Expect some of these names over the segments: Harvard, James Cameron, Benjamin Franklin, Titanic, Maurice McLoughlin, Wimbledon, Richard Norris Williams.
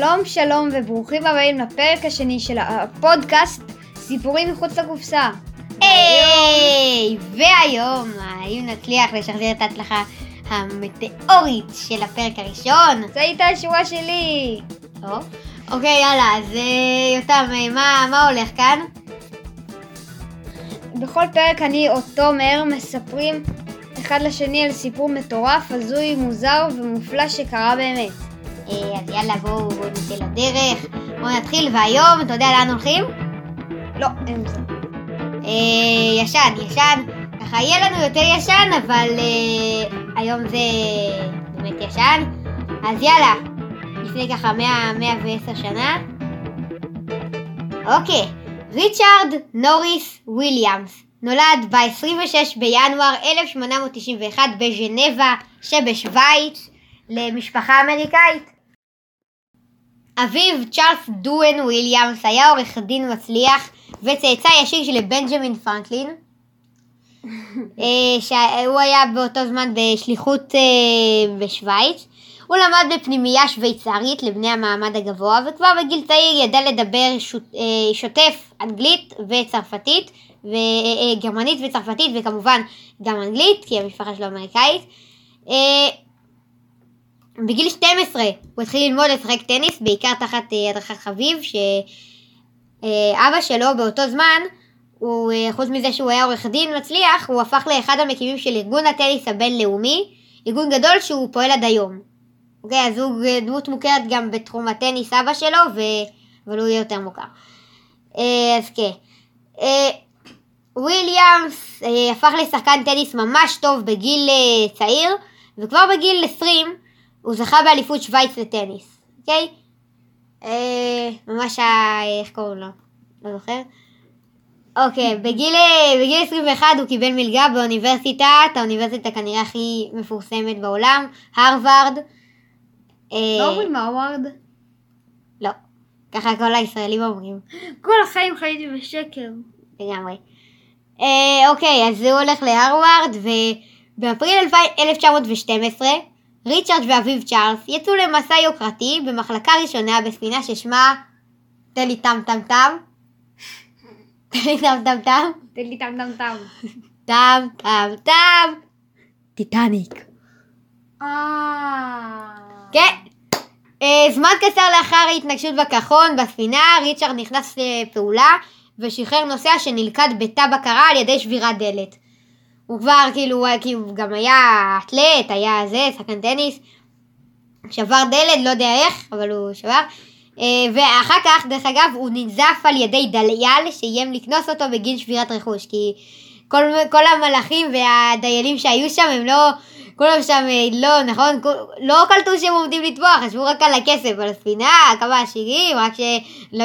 שלום שלום וברוכים הבאים לפרק השני של הפודקאסט סיפורים מחוץ לקופסה. והיום האם נצליח לשחזר את ההצלחה המטאורית של הפרק הראשון? זו הייתה השורה שלי. אוקיי, יאללה, אז יותם, מה הולך כאן? בכל פרק אני או תומר מספרים אחד לשני על סיפור מטורף, הזוי, מוזר ומופלא שקרה באמת. אז יאללה, בואו נצא לדרך, בואו נתחיל. והיום, אתה יודע לאן הולכים? לא, אין זה. ישן. ככה יהיה לנו יותר ישן, אבל היום זה באמת ישן. אז יאללה, לפני ככה 110 שנה. אוקיי, ריצ'רד נוריס וויליאמס נולד ב-26 בינואר 1891 בז'נבה שבשוויץ למשפחה אמריקאית. אביו צ'ארלס דואן וויליאמס היה עורך דין מצליח וצאצא ישיר של בנג'מין פרנקלין, שהוא היה באותו זמן בשליחות בשוויץ. הוא למד בפנימייה שוויצרית לבני המעמד הגבוה, וכבר בגיל צעיר ידע לדבר שוטף אנגלית וצרפתית, גרמנית וצרפתית, וכמובן גם אנגלית, כי המשפחה שלו אמריקאית. בגיל 12 הוא התחיל ללמוד לשחק טניס, בעיקר תחת הדרכת חביב, שאבא שלו באותו זמן, חוץ מזה שהוא היה עורך דין מצליח, הוא הפך לאחד המקימים של ארגון הטניס הבינלאומי, ארגון גדול שהוא פועל עד היום. אוקיי, אז הוא דמות מוכרת גם בתחום הטניס, אבא שלו, אבל הוא יהיה יותר מוכר. אז כן. וויליאמס הפך לשחקן טניס ממש טוב בגיל צעיר, וכבר בגיל 20 הוא זכה באליפות שוויץ לטניס. אוקיי? ממש איך קוראים לו? לא זוכר. אוקיי, בגיל 21 הוא קיבל מלגה האוניברסיטה כנראה הכי מפורסמת בעולם, הרווארד. לא אומרים הרווארד? לא, ככה כל הישראלים אומרים. כל החיים חייתי בשקר. לגמרי. אוקיי, אז הוא הולך להרווארד, ובאפריל 1912 ריצ'רד ואביו צ'ארלס יצאו למסע יוקרתי במחלקה ראשונה בספינה ששמה תלי טם טם טם. טלי טם טם טם טיטניק. כן. זמן קצר לאחר ההתנגשות בקרחון בספינה, ריצ'רד נכנס לפעולה ושחרר נוסע שנלכד בתא בקרה על ידי שבירת דלת. הוא כבר כאילו גם היה אטלט, היה שחקן טניס, שבר דלת, לא יודע איך, אבל הוא שבר. ואחר כך, דרך אגב, הוא ננזף על ידי דלייל שאיים לקנוס אותו בגין שבירת רכוש, כי כל המלאכים והדיילים שהיו שם הם לא, כולם שם לא, נכון, לא קלטו שהם עומדים לטבוע, חשבו רק על הכסף, על הספינה, כמה עשירים, רק שלא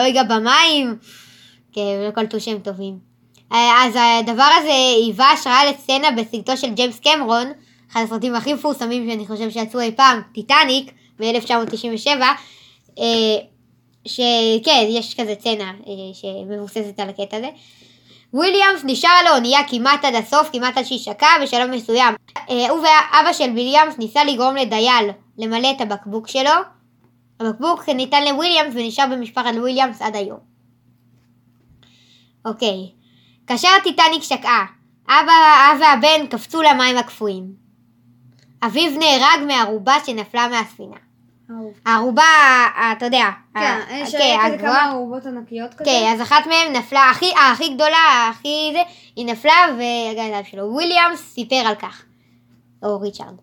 ייגע במים, כן, לא קלטו שהם טובים. אז הדבר הזה היווה השראה לסצנה בסרטו של ג'יימס קמרון, אחד הסרטים הכי מפורסמים שאני חושב שיצאו אי פעם, טיטניק, ב-1997, שכן, יש כזה סצנה שמבוססת על הקטע הזה. וויליאמס נשאר על האונייה כמעט עד הסוף, כמעט עד שישקע בשלב מסוים. הוא ואבא של וויליאמס ניסה לגרום לדייל למלא את הבקבוק שלו. הבקבוק ניתן לוויליאמס ונשאר במשפחת וויליאמס עד היום. אוקיי. כאשר הטיטניק שקעה, אב והבן קפצו למים הקפואים. אביו נהרג מהערובה שנפלה מהספינה. הערובה, אתה יודע, כן, יש כזה כמה ערובות ענקיות כזה. כן, אז אחת מהן נפלה, הכי גדולה, היא נפלה, והגנב שלו, וויליאמס, סיפר על כך. או ריצ'רד.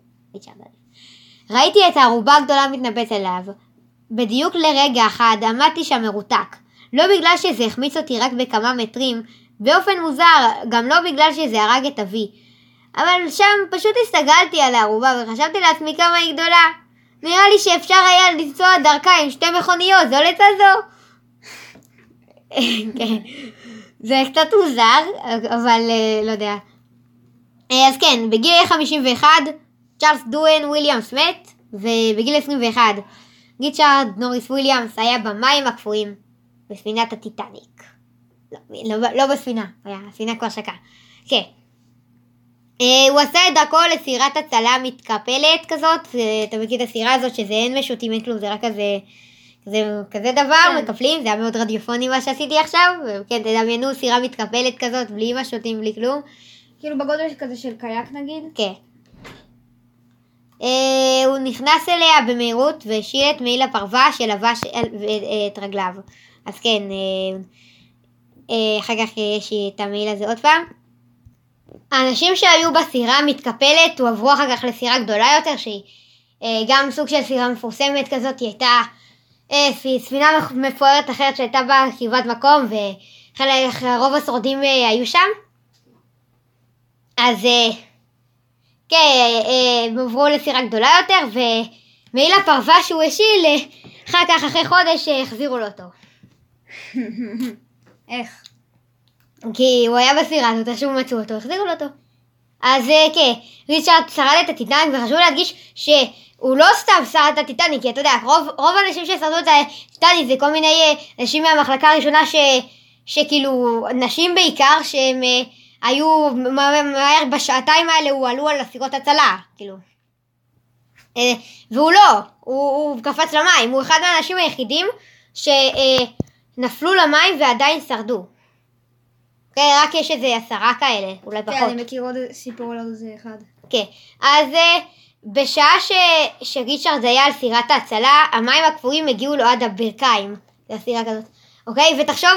ראיתי את הערובה הגדולה מתנפץ אליו. בדיוק לרגע אחד עמדתי שם מרותק. לא בגלל שזה החמיץ אותי רק בכמה מטרים, באופן מוזר, גם לא בגלל שזה הרג את אבי. אבל שם פשוט הסתגלתי על הערובה וחשבתי לעצמי כמה היא גדולה. נראה לי שאפשר היה לנסוע דרכה עם שתי מכוניות, זו לצד זו. כן. זה קצת מוזר, אבל לא יודע. אז כן, בגיל 51, צ'ארלס דואן וויליאמס מת, ובגיל 21, ריצ'רד נוריס וויליאמס היה במים הקפואים, בספינת הטיטניק. לא בספינה, הספינה כבר שקעה. כן. הוא עשה את דרכו לסירת הצלה מתקפלת כזאת, אתה מכיר את הסירה הזאת שזה אין משוטים, אין כלום, זה רק כזה דבר, מקפלים, זה היה מאוד רדיופוני מה שעשיתי עכשיו, וכן, תדמיינו סירה מתקפלת כזאת, בלי משוטים, בלי כלום. כאילו בגודל כזה של קייק נגיד? כן. הוא נכנס אליה במהירות והשיל את מעיל הפרווה שלבש את רגליו. אז כן, אחר כך יש את המעיל הזה עוד פעם. האנשים שהיו בסירה מתקפלת הועברו אחר כך לסירה גדולה יותר, שהיא גם סוג של סירה מפורסמת כזאת, היא הייתה ספינה מפוארת אחרת שהייתה בה כברת מקום, ורוב השורדים היו שם. אז הם עוברו לסירה גדולה יותר, ומעיל הפרווה שהוא השיל, אחר כך אחרי חודש החזירו לו אותו. איך? כי הוא היה בסירה הזאת, עכשיו הוא מצאו אותו, החזירו לו אותו. אז כן, ריצ'רד שרד את הטיטניק, וחשוב להדגיש שהוא לא סתם שרד את הטיטניק, כי אתה יודע, רוב האנשים ששרדו את הטיטניק זה כל מיני אנשים מהמחלקה הראשונה, שכאילו נשים בעיקר שהם היו מהר בשעתיים האלה הוא עלו על סירות הצלה, כאילו. והוא לא, הוא קפץ למים, הוא אחד מהאנשים היחידים שנפלו למים ועדיין שרדו. כן, רק יש איזה 10 כאלה, אולי פחות. כן, אני מכיר עוד סיפור על עוד איזה אחד. כן, אז בשעה שריצ'רד היה על סירת ההצלה, המים הקפואים הגיעו לו עד הברכיים, זה הסירה כזאת. אוקיי, ותחשוב,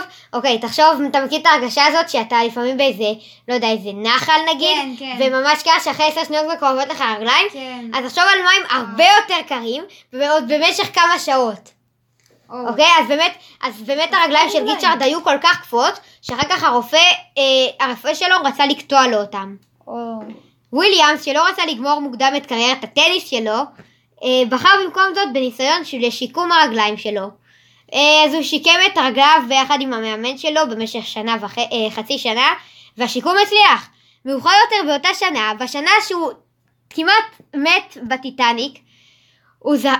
אתה מכיר את ההרגשה הזאת שאתה לפעמים באיזה, לא יודע, איזה נחל נגיד, כן. וממש קרה שאחרי 10 שניות וכואבות לך הרגליים, כן. אז תחשוב על מים הרבה יותר קרים, ועוד במשך כמה שעות. אוקיי, אז באמת הרגליים של ריצ'רד היו כל כך קפואות, שאחר כך הרופא שלו רצה לקטוע לו אותם. וויליאמס, שלא רצה לגמור מוקדם את קריירת הטניס שלו, בחר במקום זאת בניסיון של שיקום הרגליים שלו. אז הוא שיקם את הרגליו ביחד עם המאמן שלו במשך חצי שנה, והשיקום הצליח. מאוחר יותר באותה שנה, בשנה שהוא כמעט מת בטיטניק,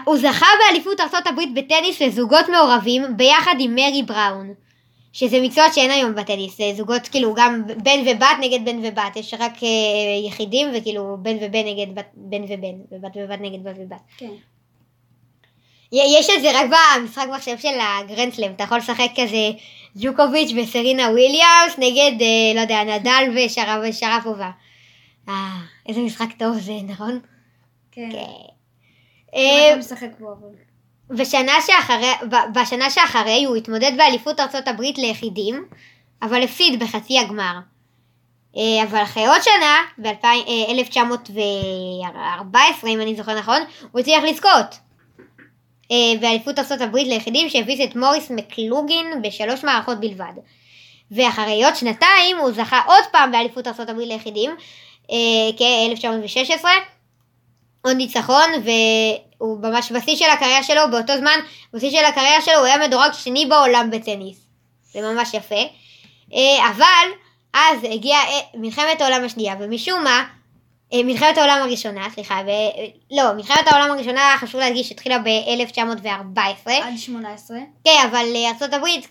הוא זכה באליפות ארצות הברית בטניס לזוגות מעורבים ביחד עם מרי בראון, שזה מקצועות שאין היום בטניס, זה זוגות כאילו גם בן ובת נגד בן ובת, יש רק יחידים וכאילו בן ובן נגד בן ובן, ובת ובת נגד בת ובת. כן. יש את זה רק במשחק מחשב של הגרנדסלאם, אתה יכול לשחק כזה ג'וקוביץ' וסרינה וויליאמס נגד, לא יודע, נדל ושרפובה. איזה משחק טוב זה, נכון? כן. אם אתה משחק בו אבל. בשנה שאחרי הוא התמודד באליפות ארצות הברית ליחידים, אבל הפסיד בחצי הגמר. אבל אחרי עוד שנה, ב-1914, אם אני זוכר נכון, הוא הצליח לזכות. באליפות ארצות הברית ליחידים שהביס את מוריס מקלוגין ב3 מערכות בלבד, ואחרי עוד שנתיים הוא זכה עוד פעם באליפות ארצות הברית ליחידים כ-1916 עוד ניצחון, והוא ממש בשיא של הקריירה שלו באותו זמן, בשיא של הקריירה שלו הוא היה מדורג שני בעולם בטניס, זה ממש יפה. אבל אז הגיעה מלחמת העולם השנייה, ומשום מה מלחמת העולם הראשונה, מלחמת העולם הראשונה, חשוב להדגיש, התחילה ב-1914. עד 18. כן, אבל ארצות הברית,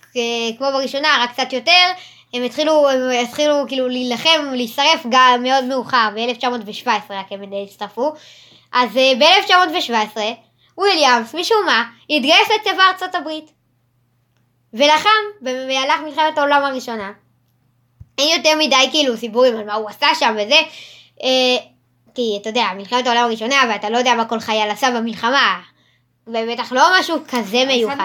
כמו בראשונה, רק קצת יותר, הם התחילו כאילו להילחם, להישרף גם מאוד מאוחר, ב-1917 רק הם הצטרפו. אז ב-1917, וויליאמס, משום מה, התגייס לצבא ארצות הברית, ולחם במהלך מלחמת העולם הראשונה. אין יותר מדי כאילו סיפורים על מה הוא עשה שם וזה, כי אתה יודע, מלחמת העולם הראשונה, ואתה לא יודע מה כל חייל עשה במלחמה, ובטח לא משהו כזה מיוחד.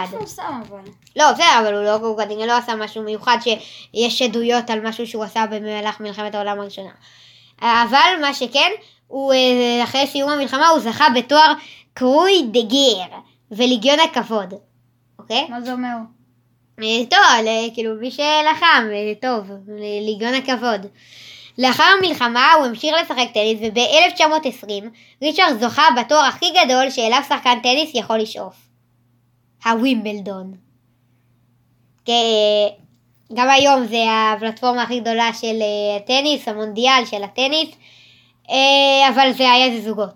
לא, בסדר, אבל הוא כנראה לא עשה משהו מיוחד שיש עדויות על משהו שהוא עשה במהלך מלחמת העולם הראשונה. אבל מה שכן, אחרי סיום המלחמה הוא זכה בתואר קרוי דה גר וליגיון הכבוד. אוקיי? מה זה אומר? טוב, כאילו מי שלחם, טוב, ליגיון הכבוד. לאחר המלחמה הוא המשיך לשחק טניס, וב-1920 ריצ'רד זוכה בתואר הכי גדול שאליו שחקן טניס יכול לשאוף. הווימבלדון. גם היום זה הפלטפורמה הכי גדולה של הטניס, המונדיאל של הטניס, אבל זה היה זה זוגות.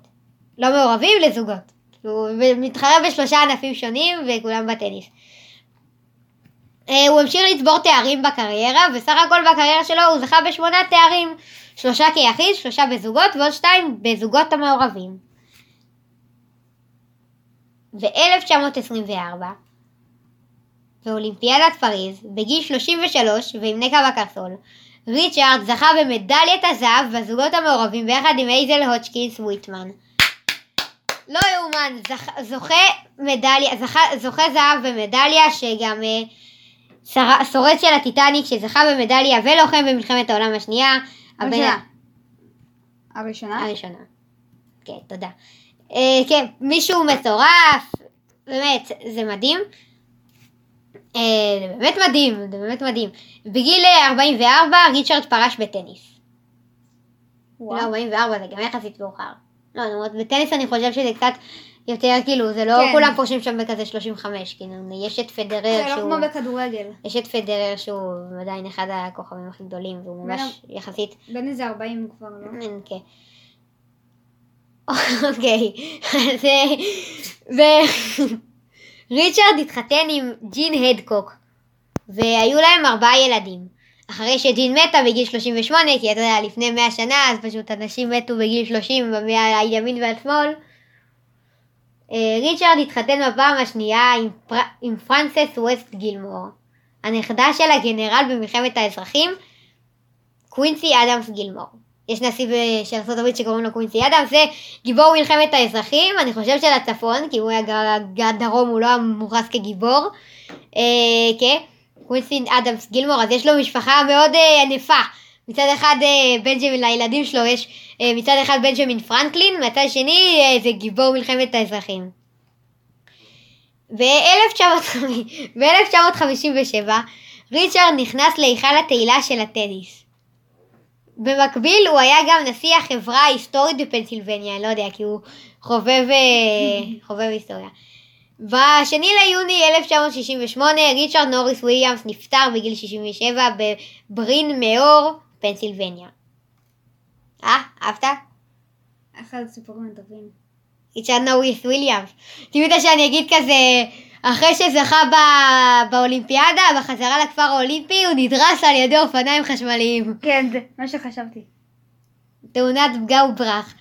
לא מעורבים לזוגות. הוא מתחרה ב3 ענפים שונים וכולם בטניס. הוא המשיך לצבור תארים בקריירה, וסך הכל בקריירה שלו הוא זכה ב8 תארים, 3 כיחיד, 3 בזוגות ועוד 2 בזוגות המעורבים. ב-1924 באולימפיאדת פריז, בגיל 33 ועם נקע בקרסול, ריצ'רד זכה במדליית הזהב בזוגות המעורבים ביחד עם אייזל הוטשקינס וויטמן. לא יאומן, זוכה זהב במדליה, שגם שורד של הטיטניק שזכה במדליה ולוחם במלחמת העולם השנייה. הראשונה. כן, תודה. כן, מישהו מטורף, באמת, זה מדהים. זה באמת מדהים. בגיל 44 ריצ'רד פרש בטניס. וואו. לא, 44 זה גם יחסית מאוחר. לא, נמוד, בטניס אני חושב שזה קצת יותר, כאילו, זה לא כן. כולם פורשים שם בכזה 35, כאילו, יש את פדרר שהוא... זה לא כמו בכדורגל. יש את פדרר שהוא עדיין אחד הכוכבים הכי גדולים, והוא ממש יחסית... בין איזה 40 כבר, לא? כן. אוקיי, אז... ריצ'רד התחתן עם ג'ין הדקוק, והיו להם 4 ילדים. אחרי שג'ין מתה בגיל 38, כי אתה יודע, לפני 100 שנה, אז פשוט אנשים מתו בגיל 30, במאה הימין והשמאל. ריצ'רד התחתן בפעם השנייה עם פרנסס ווסט גילמור, הנכדה של הגנרל במלחמת האזרחים, קווינסי אדמס גילמור. יש נשיא של ארצות הברית שקוראים לו קווינסי אדמס, זה גיבור מלחמת האזרחים, אני חושב של הצפון, כי הוא היה דרום, הוא לא מוכרז כגיבור. קווינסי אדמס גילמור, אז יש לו משפחה מאוד ענפה. מצד אחד בנג'מין, לילדים שלו יש מצד אחד בנג'מין פרנקלין, מצד שני זה גיבור מלחמת האזרחים. ב-1957 ריצ'רד נכנס להיכל התהילה של הטניס. במקביל הוא היה גם נשיא החברה ההיסטורית בפנסילבניה, אני לא יודע, כי הוא חובב היסטוריה. ב-2 ליוני 1968 ריצ'רד נוריס וויליאמס נפטר בגיל 67 בברין מאור, פנסילבניה. אהבת? אחד הסיפורים הטובים. ריצ'רד נוריס וויליאמס. תמיד שאני אגיד כזה, אחרי שזכה באולימפיאדה, בחזרה לכפר האולימפי, הוא נדרס על ידי אופניים חשמליים. כן, זה מה שחשבתי. תאונת פגע וברח.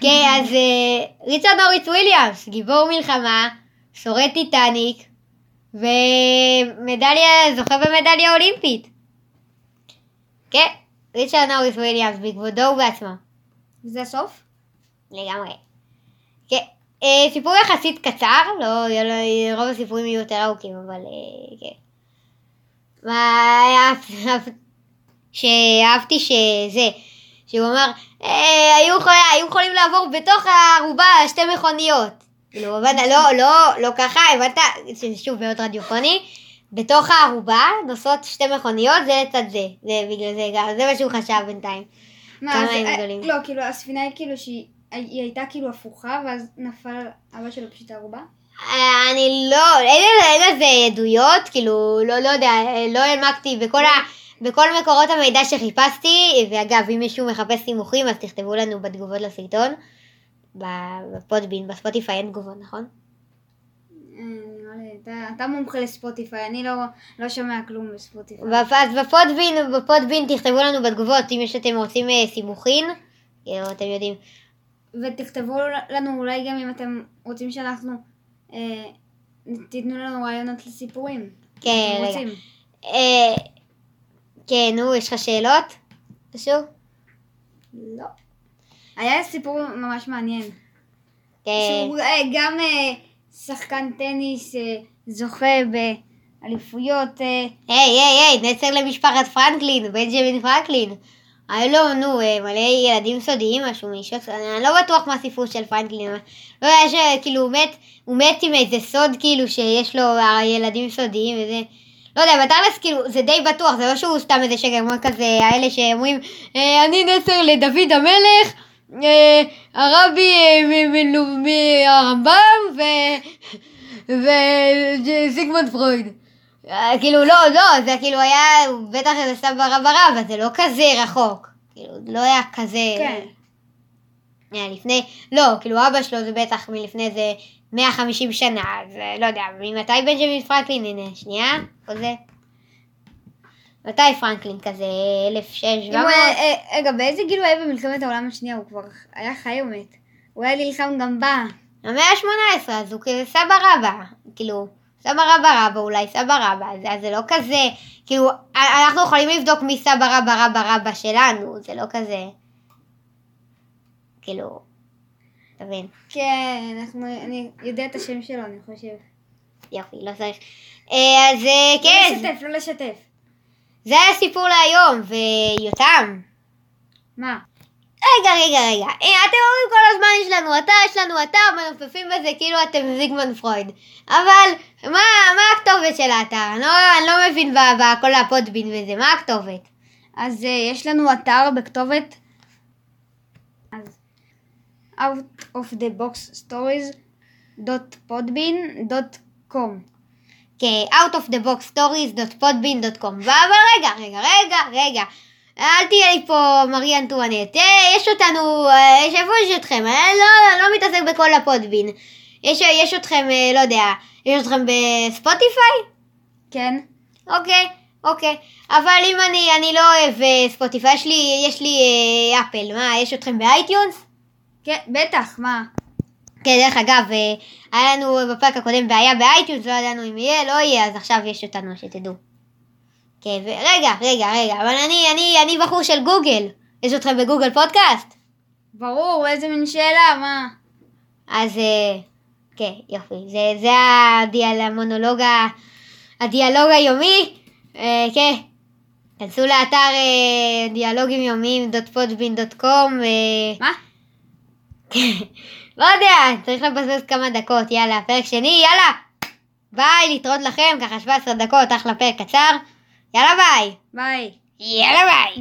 כן, אז ריצ'רד נוריס וויליאמס, גיבור מלחמה, שורד טיטניק, זוכה במדליה אולימפית. כן, ריצ'רד נוריס וויליאמס, בכבודו ובעצמו. זה הסוף? לגמרי. כן. סיפור יחסית קצר, לא, רוב הסיפורים יהיו יותר ארוכים, אבל כן. שאהבתי שהוא אמר, היו יכולים לעבור בתוך הערובה 2 מכוניות. כאילו, לא ככה, הבנת, שוב מאוד רדיופוני, בתוך הערובה נוסעות 2 מכוניות, זה לצד זה, בגלל זה, זה מה שהוא חשב בינתיים. כמה הם גדולים. לא, כאילו, הספינה היא כאילו שהיא... היא הייתה כאילו הפוכה, ואז נפל אבא שלו פשוט הערובה? אני לא, אין לזה עדויות, כאילו, לא יודע, לא העמקתי בכל מקורות המידע שחיפשתי, ואגב, אם מישהו מחפש סימוכים, אז תכתבו לנו בתגובות לסרטון, בפודבין, בספוטיפיי אין תגובות, נכון? אתה מומחה לספוטיפיי, אני לא שומע כלום בספוטיפיי. אז בפודבין תכתבו לנו בתגובות, אם אתם רוצים סימוכים, או אתם יודעים. ותכתבו לנו אולי גם אם אתם רוצים שאנחנו תיתנו לנו רעיונות לסיפורים. כן, רגע. כן, נו, יש לך שאלות? משהו? לא. היה סיפור ממש מעניין. כן. שהוא גם שחקן טניס זוכה באליפויות. היי, נצר למשפחת פרנקלין, בנג'מין פרנקלין. לא, נו, מלא ילדים סודיים, משהו מישות, אני לא בטוח מה סיפור של פרנקלין, לא יודע שכאילו הוא מת עם איזה סוד כאילו שיש לו ילדים סודיים וזה, לא יודע, בתרלס כאילו זה די בטוח, זה לא שהוא סתם איזה שגרמון כזה, האלה שאומרים, אני נצר לדוד המלך, הרבי הרמב"ם וזיגמונד פרויד. כאילו לא, זה כאילו היה, בטח זה סבא רבא רבא, זה לא כזה רחוק, כאילו לא היה כזה, כן. היה לפני, לא, כאילו אבא שלו זה בטח מלפני זה 150 שנה, אז לא יודע, ממתי בנג'מין פרנקלין, הנה, שנייה, או זה? מתי פרנקלין כזה? 1700? רגע, באיזה גיל הוא היה במלחמת העולם השנייה? הוא כבר היה חי ומת. הוא היה נלחם גם בה. המאה ה-18, אז הוא כזה סבא רבא. כאילו, סבא רבא רבא, אולי סבא רבא. אז זה לא כזה, כאילו, אנחנו יכולים לבדוק מי סבא רבא רבא רבא שלנו. זה לא כזה, כאילו, תבין. כן, אני יודע את השם שלו, אני חושב. יופי, לא צריך. אז כן. לא לשתף, לא לשתף. זה היה סיפור להיום, ויותם. מה? רגע. אתם אומרים כל הזמן, יש לנו אתה, מנופפים בזה, כאילו אתם זיגמונד פרויד. אבל, מה הכתובת של האתר? אני לא מבין בכל הפודבין וזה, מה הכתובת? אז יש לנו אתר בכתובת outoftheboxstories.podbean.com outoftheboxstories.podbean.com אבל רגע אל תהיה לי פה מרי אנטואנט, יש אותנו, איפה יש אתכם? אני לא מתעסק בכל הפודבין. יש אתכם, לא יודע, יש אתכם בספוטיפיי? כן. אוקיי, אבל אם אני לא אוהב ספוטיפיי, יש לי אפל, מה, יש אתכם באייטיונס? כן, בטח, מה? כן, דרך אגב, היה לנו בפרק הקודם בעיה באייטיונס, לא ידענו אם יהיה, לא יהיה, אז עכשיו יש אותנו, שתדעו. כן, רגע, אבל אני בחור של גוגל. יש אתכם בגוגל פודקאסט? ברור, איזה מין שאלה, מה? אז, כן, יופי, זה הדיאלוג היומי, כן. תנסו לאתר dialogiumyomim.podbean.com. מה? לא יודע, צריך לבזבז כמה דקות, יאללה, פרק שני, יאללה, ביי, נתראות לכם, ככה 17 דקות, אחלה פרק קצר, יאללה ביי, יאללה ביי.